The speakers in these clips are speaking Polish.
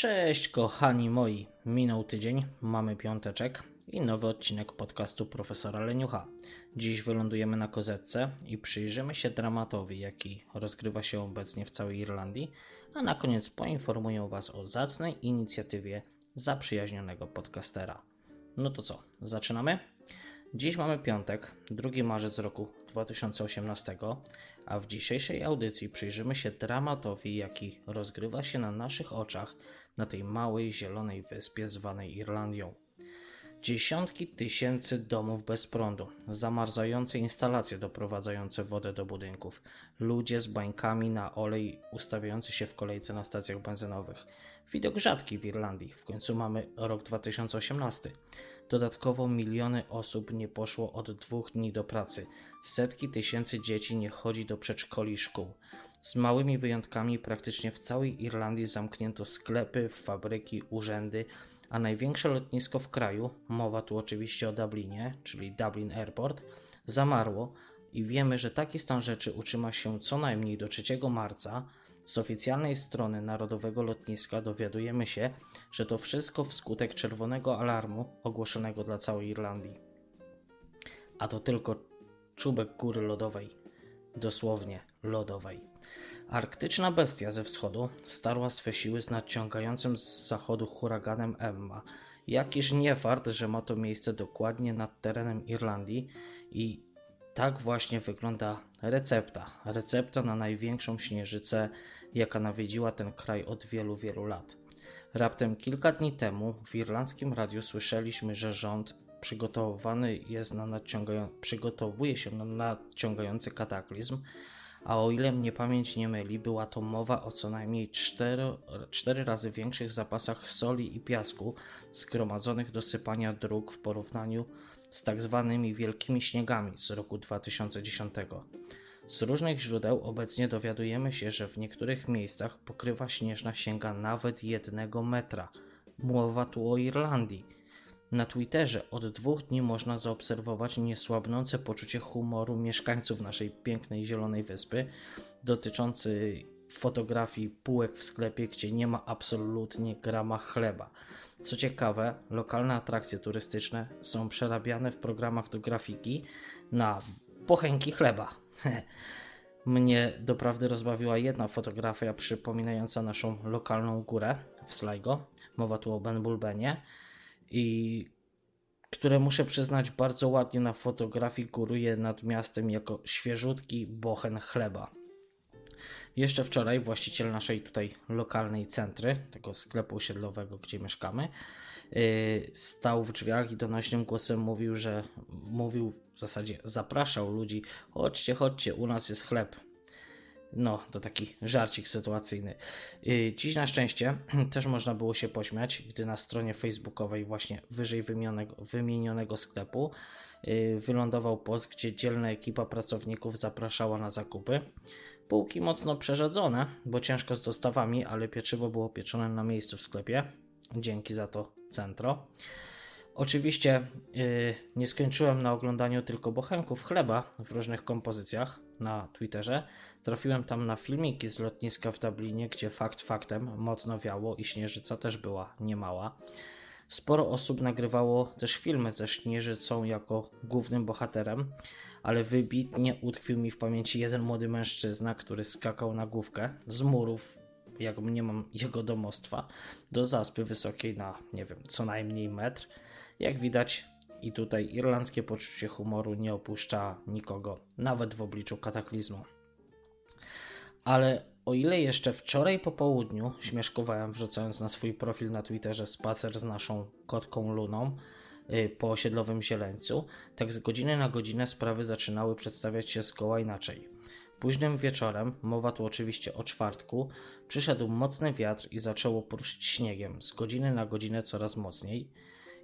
Cześć kochani moi, minął tydzień, mamy piąteczek i nowy odcinek podcastu Profesora Leniucha. Dziś wylądujemy na kozetce i przyjrzymy się dramatowi, jaki rozgrywa się obecnie w całej Irlandii, a na koniec poinformuję Was o zacnej inicjatywie zaprzyjaźnionego podcastera. No to co, zaczynamy? Dziś mamy piątek, 2 marzec roku 2018, a w dzisiejszej audycji przyjrzymy się dramatowi, jaki rozgrywa się na naszych oczach na tej małej, zielonej wyspie zwanej Irlandią. Dziesiątki tysięcy domów bez prądu, zamarzające instalacje doprowadzające wodę do budynków, ludzie z bańkami na olej ustawiający się w kolejce na stacjach benzynowych. Widok rzadki w Irlandii, w końcu mamy rok 2018. Dodatkowo miliony osób nie poszło od 2 dni do pracy. Setki tysięcy dzieci nie chodzi do przedszkoli i szkół. Z małymi wyjątkami praktycznie w całej Irlandii zamknięto sklepy, fabryki, urzędy, a największe lotnisko w kraju, mowa tu oczywiście o Dublinie, czyli Dublin Airport, zamarło i wiemy, że taki stan rzeczy utrzyma się co najmniej do 3 marca. Z oficjalnej strony Narodowego Lotniska dowiadujemy się, że to wszystko wskutek czerwonego alarmu ogłoszonego dla całej Irlandii. A to tylko czubek góry lodowej, dosłownie lodowej. Arktyczna bestia ze wschodu starła swe siły z nadciągającym z zachodu huraganem Emma. Jakiż nie fart, że ma to miejsce dokładnie nad terenem Irlandii i tak właśnie wygląda recepta na największą śnieżycę, jaka nawiedziła ten kraj od wielu, wielu lat. Raptem kilka dni temu w irlandzkim radiu słyszeliśmy, że rząd przygotowuje się na nadciągający kataklizm, a o ile mnie pamięć nie myli, była to mowa o co najmniej 4 razy większych zapasach soli i piasku zgromadzonych do sypania dróg w porównaniu z tak zwanymi wielkimi śniegami z roku 2010. Z różnych źródeł obecnie dowiadujemy się, że w niektórych miejscach pokrywa śnieżna sięga nawet 1 metra. Mowa tu o Irlandii. Na Twitterze od 2 dni można zaobserwować niesłabnące poczucie humoru mieszkańców naszej pięknej zielonej wyspy dotyczący fotografii półek w sklepie, gdzie nie ma absolutnie grama chleba. Co ciekawe, lokalne atrakcje turystyczne są przerabiane w programach do grafiki na bochenki chleba. Mnie doprawdy rozbawiła jedna fotografia przypominająca naszą lokalną górę w Sligo, mowa tu o Benbulbenie, i które muszę przyznać bardzo ładnie na fotografii góruje nad miastem jako świeżutki bochen chleba. Jeszcze wczoraj właściciel naszej tutaj lokalnej Centry, tego sklepu osiedlowego, gdzie mieszkamy, stał w drzwiach i donośnym głosem mówił w zasadzie zapraszał ludzi, chodźcie, u nas jest chleb. No, to taki żarcik sytuacyjny. Dziś na szczęście też można było się pośmiać, gdy na stronie facebookowej właśnie wyżej wymienionego sklepu wylądował post, gdzie dzielna ekipa pracowników zapraszała na zakupy. Półki mocno przerzedzone, bo ciężko z dostawami, ale pieczywo było pieczone na miejscu w sklepie. Dzięki za to Centro. Oczywiście nie skończyłem na oglądaniu tylko bochenków chleba w różnych kompozycjach na Twitterze. Trafiłem tam na filmiki z lotniska w Dublinie, gdzie fakt faktem mocno wiało i śnieżyca też była niemała. Sporo osób nagrywało też filmy ze śnieżycą jako głównym bohaterem, ale wybitnie utkwił mi w pamięci jeden młody mężczyzna, który skakał na główkę z murów, jak mniemam jego domostwa, do zaspy wysokiej na, co najmniej 1 metr. Jak widać i tutaj irlandzkie poczucie humoru nie opuszcza nikogo, nawet w obliczu kataklizmu. Ale o ile jeszcze wczoraj po południu śmieszkowałem, wrzucając na swój profil na Twitterze spacer z naszą kotką Luną po osiedlowym zieleńcu, tak z godziny na godzinę sprawy zaczynały przedstawiać się zgoła inaczej. Późnym wieczorem, mowa tu oczywiście o czwartku, przyszedł mocny wiatr i zaczęło pruszyć śniegiem, z godziny na godzinę coraz mocniej.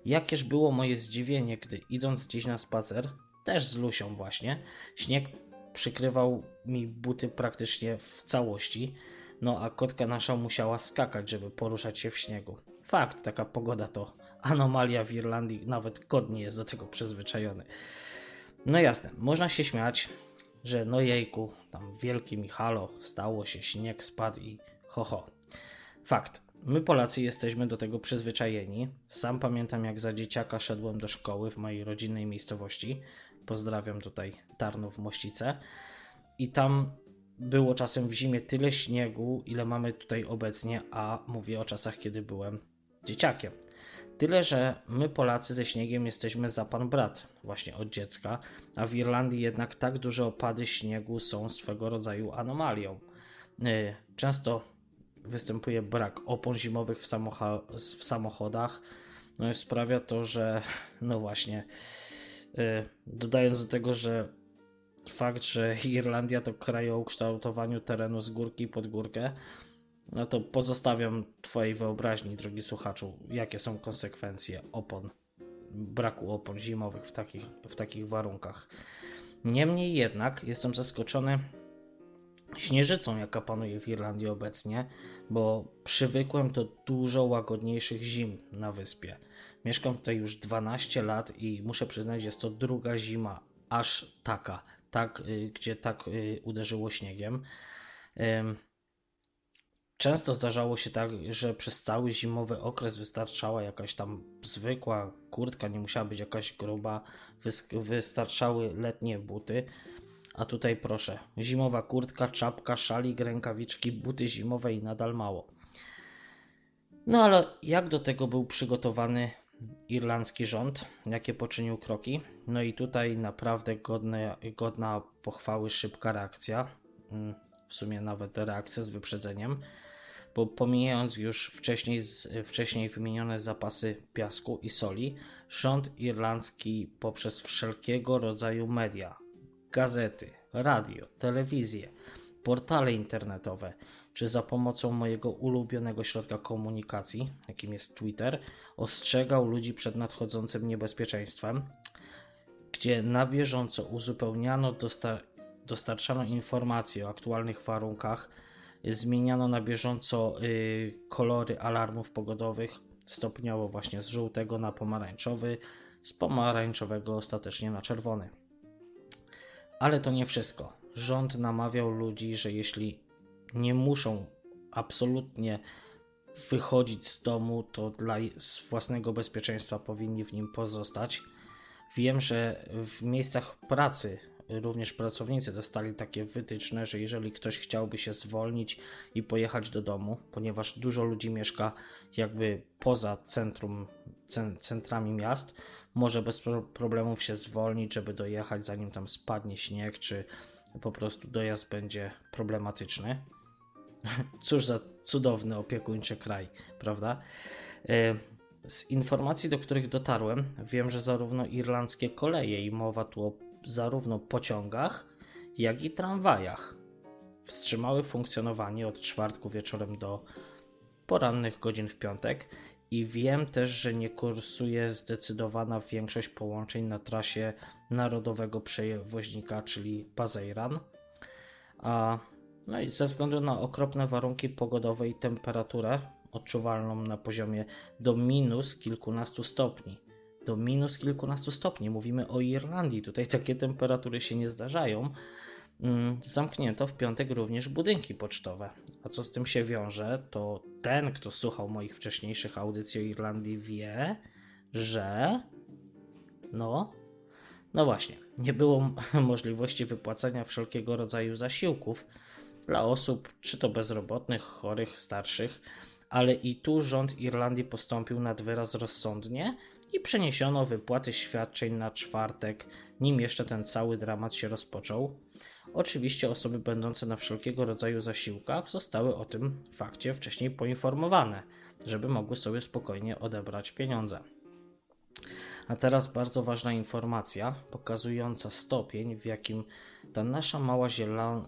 Jakież było moje zdziwienie, gdy idąc dziś na spacer, też z Lusią właśnie, śnieg przykrywał mi buty praktycznie w całości, no a kotka nasza musiała skakać, żeby poruszać się w śniegu. Fakt, taka pogoda to anomalia w Irlandii, nawet kot nie jest do tego przyzwyczajony. No jasne, można się śmiać, że no jejku, tam wielki Michalo, stało się, śnieg spadł i ho ho. Fakt, My Polacy jesteśmy do tego przyzwyczajeni. Sam pamiętam, jak za dzieciaka szedłem do szkoły w mojej rodzinnej miejscowości. Pozdrawiam tutaj Tarnów, Mościce. I tam było czasem w zimie tyle śniegu, ile mamy tutaj obecnie, a mówię o czasach, kiedy byłem dzieciakiem. Tyle, że my Polacy ze śniegiem jesteśmy za pan brat, właśnie od dziecka, a w Irlandii jednak tak duże opady śniegu są swego rodzaju anomalią. Często występuje brak opon zimowych w samochodach, no i sprawia to, że no właśnie, dodając do tego, że fakt, że Irlandia to kraj o ukształtowaniu terenu z górki pod górkę, no to pozostawiam twojej wyobraźni, drogi słuchaczu, jakie są konsekwencje braku opon zimowych w takich warunkach. Niemniej jednak jestem zaskoczony śnieżycą, jaka panuje w Irlandii obecnie, bo przywykłem do dużo łagodniejszych zim na wyspie. Mieszkam tutaj już 12 lat i muszę przyznać, że jest to druga zima aż gdzie uderzyło śniegiem. Często zdarzało się tak, że przez cały zimowy okres wystarczała jakaś tam zwykła kurtka, nie musiała być jakaś gruba, wystarczały letnie buty. A tutaj proszę, zimowa kurtka, czapka, szalik, rękawiczki, buty zimowe i nadal mało. No ale jak do tego był przygotowany irlandzki rząd? Jakie poczynił kroki? No i tutaj naprawdę godna pochwały szybka reakcja. W sumie nawet reakcja z wyprzedzeniem, bo pomijając już wcześniej wymienione zapasy piasku i soli, rząd irlandzki poprzez wszelkiego rodzaju media, gazety, radio, telewizję, portale internetowe, czy za pomocą mojego ulubionego środka komunikacji, jakim jest Twitter, ostrzegał ludzi przed nadchodzącym niebezpieczeństwem, gdzie na bieżąco uzupełniano dostarczano informacje o aktualnych warunkach, zmieniano na bieżąco kolory alarmów pogodowych, stopniowo właśnie z żółtego na pomarańczowy, z pomarańczowego ostatecznie na czerwony. Ale to nie wszystko. Rząd namawiał ludzi, że jeśli nie muszą absolutnie wychodzić z domu, to dla własnego bezpieczeństwa powinni w nim pozostać. Wiem, że w miejscach pracy również pracownicy dostali takie wytyczne, że jeżeli ktoś chciałby się zwolnić i pojechać do domu, ponieważ dużo ludzi mieszka jakby poza centrami miast, może bez problemów się zwolnić, żeby dojechać, zanim tam spadnie śnieg, czy po prostu dojazd będzie problematyczny. Cóż za cudowny, opiekuńczy kraj, prawda? Z informacji, do których dotarłem, wiem, że zarówno irlandzkie koleje, i mowa tu o zarówno pociągach, jak i tramwajach, wstrzymały funkcjonowanie od czwartku wieczorem do porannych godzin w piątek, i wiem też, że nie kursuje zdecydowana większość połączeń na trasie narodowego przewoźnika, czyli Pazeran. No i ze względu na okropne warunki pogodowe i temperaturę odczuwalną na poziomie do minus kilkunastu stopni. Do minus kilkunastu stopni. Mówimy o Irlandii. Tutaj takie temperatury się nie zdarzają. Zamknięto w piątek również budynki pocztowe. A co z tym się wiąże, to ten, kto słuchał moich wcześniejszych audycji o Irlandii, wie, że no właśnie, nie było możliwości wypłacania wszelkiego rodzaju zasiłków dla osób, czy to bezrobotnych, chorych, starszych, ale i tu rząd Irlandii postąpił nad wyraz rozsądnie i przeniesiono wypłaty świadczeń na czwartek, nim jeszcze ten cały dramat się rozpoczął. Oczywiście osoby będące na wszelkiego rodzaju zasiłkach zostały o tym fakcie wcześniej poinformowane, żeby mogły sobie spokojnie odebrać pieniądze. A teraz bardzo ważna informacja, pokazująca stopień, w jakim ta nasza mała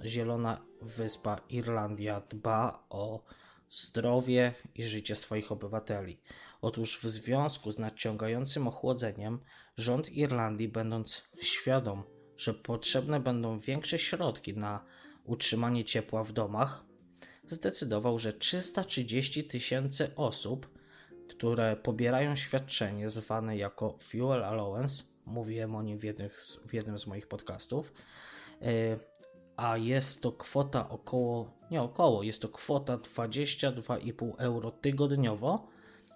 zielona wyspa Irlandia dba o zdrowie i życie swoich obywateli. Otóż w związku z nadciągającym ochłodzeniem rząd Irlandii, będąc świadom, że potrzebne będą większe środki na utrzymanie ciepła w domach, zdecydował, że 330 000 osób, które pobierają świadczenie zwane jako Fuel Allowance, mówiłem o nim w jednym z moich podcastów, a jest to kwota kwota 22,5 euro tygodniowo.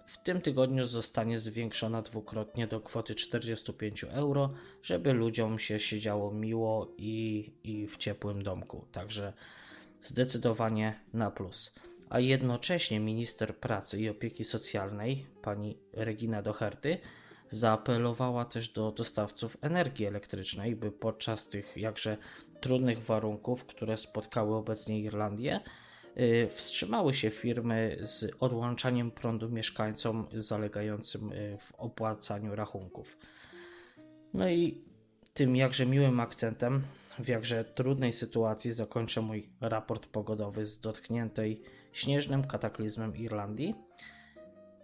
W tym tygodniu zostanie zwiększona dwukrotnie do kwoty 45 euro, żeby ludziom się siedziało miło i w ciepłym domku. Także zdecydowanie na plus. A jednocześnie minister pracy i opieki socjalnej, pani Regina Doherty, zaapelowała też do dostawców energii elektrycznej, by podczas tych jakże trudnych warunków, które spotkały obecnie Irlandię, wstrzymały się firmy z odłączaniem prądu mieszkańcom zalegającym w opłacaniu rachunków. No i tym jakże miłym akcentem w jakże trudnej sytuacji zakończę mój raport pogodowy z dotkniętej śnieżnym kataklizmem Irlandii.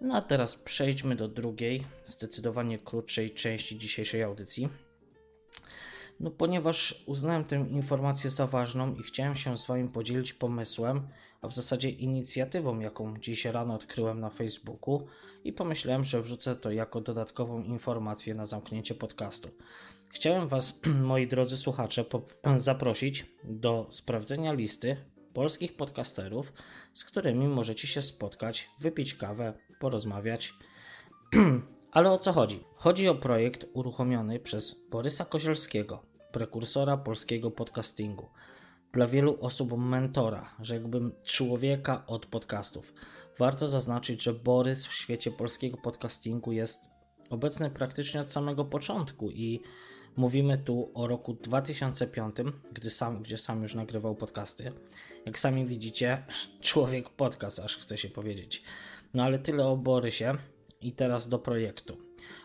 No a teraz przejdźmy do drugiej, zdecydowanie krótszej części dzisiejszej audycji. No ponieważ uznałem tę informację za ważną i chciałem się z Wami podzielić pomysłem, a w zasadzie inicjatywą, jaką dziś rano odkryłem na Facebooku i pomyślałem, że wrzucę to jako dodatkową informację na zamknięcie podcastu. Chciałem Was, moi drodzy słuchacze, zaprosić do sprawdzenia listy polskich podcasterów, z którymi możecie się spotkać, wypić kawę, porozmawiać. Ale o co chodzi? Chodzi o projekt uruchomiony przez Borysa Kozielskiego, prekursora polskiego podcastingu. Dla wielu osób mentora, rzekłbym człowieka od podcastów. Warto zaznaczyć, że Borys w świecie polskiego podcastingu jest obecny praktycznie od samego początku i mówimy tu o roku 2005, gdzie sam już nagrywał podcasty. Jak sami widzicie, człowiek podcast, aż chce się powiedzieć. No ale tyle o Borysie. I teraz do projektu.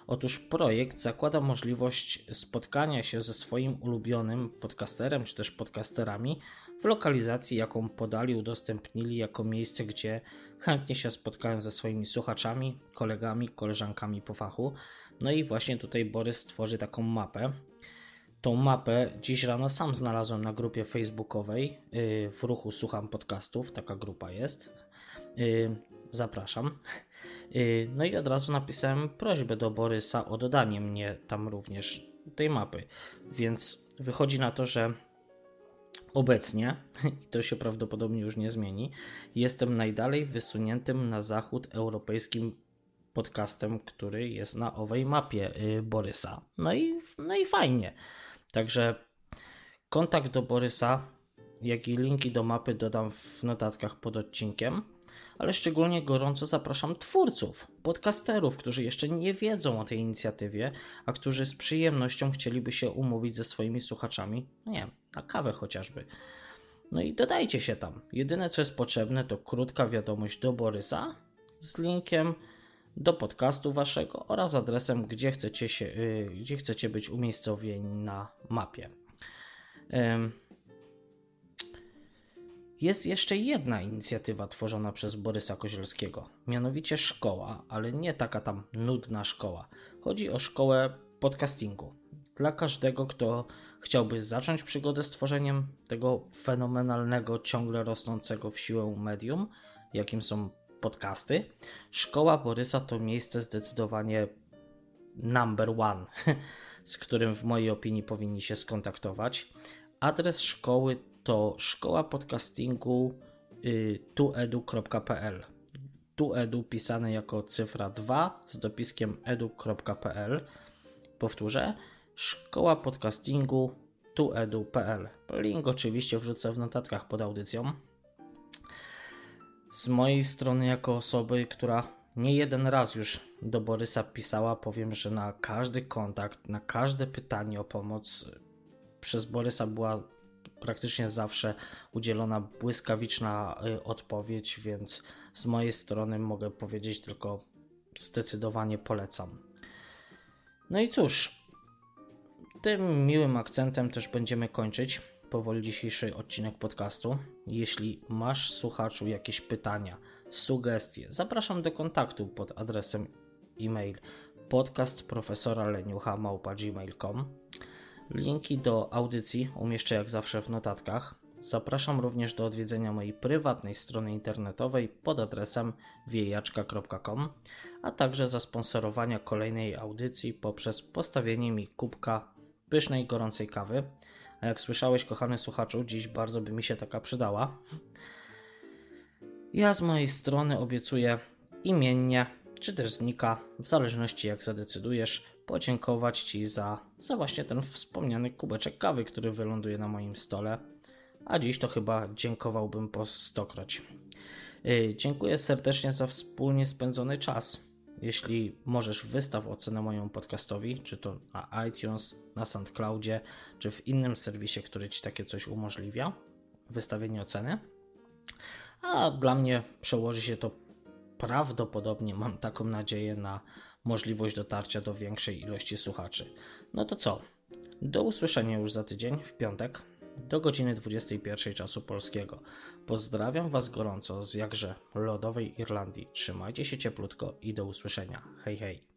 Otóż projekt zakłada możliwość spotkania się ze swoim ulubionym podcasterem, czy też podcasterami w lokalizacji, jaką podali, udostępnili jako miejsce, gdzie chętnie się spotkają ze swoimi słuchaczami, kolegami, koleżankami po fachu. No i właśnie tutaj Borys tworzy taką mapę. Tą mapę dziś rano sam znalazłem na grupie facebookowej w ruchu Słucham Podcastów, taka grupa jest. Zapraszam. No i od razu napisałem prośbę do Borysa o dodanie mnie tam również tej mapy, więc wychodzi na to, że obecnie, i to się prawdopodobnie już nie zmieni, jestem najdalej wysuniętym na zachód europejskim podcastem, który jest na owej mapie Borysa. No i fajnie. Także kontakt do Borysa, jak i linki do mapy dodam w notatkach pod odcinkiem. Ale szczególnie gorąco zapraszam twórców, podcasterów, którzy jeszcze nie wiedzą o tej inicjatywie, a którzy z przyjemnością chcieliby się umówić ze swoimi słuchaczami, na kawę chociażby. No i dodajcie się tam. Jedyne co jest potrzebne to krótka wiadomość do Borysa z linkiem do podcastu waszego oraz adresem, gdzie chcecie być umiejscowieni na mapie. Jest jeszcze jedna inicjatywa tworzona przez Borysa Kozielskiego, mianowicie szkoła, ale nie taka tam nudna szkoła. Chodzi o szkołę podcastingu. Dla każdego, kto chciałby zacząć przygodę z tworzeniem tego fenomenalnego, ciągle rosnącego w siłę medium, jakim są podcasty, szkoła Borysa to miejsce zdecydowanie number one, z którym w mojej opinii powinni się skontaktować. Adres szkoły to szkoła podcastingu tuedu.pl. Tuedu pisane jako cyfra 2 z dopiskiem edu.pl. Powtórzę, szkoła podcastingu tuedu.pl. Link oczywiście wrzucę w notatkach pod audycją. Z mojej strony jako osoby, która nie jeden raz już do Borysa pisała, powiem, że na każdy kontakt, na każde pytanie o pomoc przez Borysa była praktycznie zawsze udzielona błyskawiczna odpowiedź, więc z mojej strony mogę powiedzieć tylko zdecydowanie polecam. No i cóż, tym miłym akcentem też będziemy kończyć powoli dzisiejszy odcinek podcastu. Jeśli masz, słuchaczu, jakieś pytania, sugestie, zapraszam do kontaktu pod adresem e-mail podcastprofesoraleniucha@gmail.com. Linki do audycji umieszczę jak zawsze w notatkach. Zapraszam również do odwiedzenia mojej prywatnej strony internetowej pod adresem wiejaczka.com, a także zasponsorowania kolejnej audycji poprzez postawienie mi kubka pysznej gorącej kawy, A jak słyszałeś, kochany słuchaczu, dziś bardzo by mi się taka przydała. Ja z mojej strony obiecuję imiennie, czy też znika, w zależności jak zadecydujesz, podziękować Ci za właśnie ten wspomniany kubeczek kawy, który wyląduje na moim stole. A dziś to chyba dziękowałbym po 100-kroć. Dziękuję serdecznie za wspólnie spędzony czas. Jeśli możesz, wystaw ocenę mojemu podcastowi, czy to na iTunes, na SoundCloudzie, czy w innym serwisie, który Ci takie coś umożliwia, wystawienie oceny. A dla mnie przełoży się to prawdopodobnie, mam taką nadzieję, na możliwość dotarcia do większej ilości słuchaczy. No to co? Do usłyszenia już za tydzień, w piątek, do godziny 21 czasu polskiego. Pozdrawiam Was gorąco z jakże lodowej Irlandii. Trzymajcie się cieplutko i do usłyszenia. Hej, hej.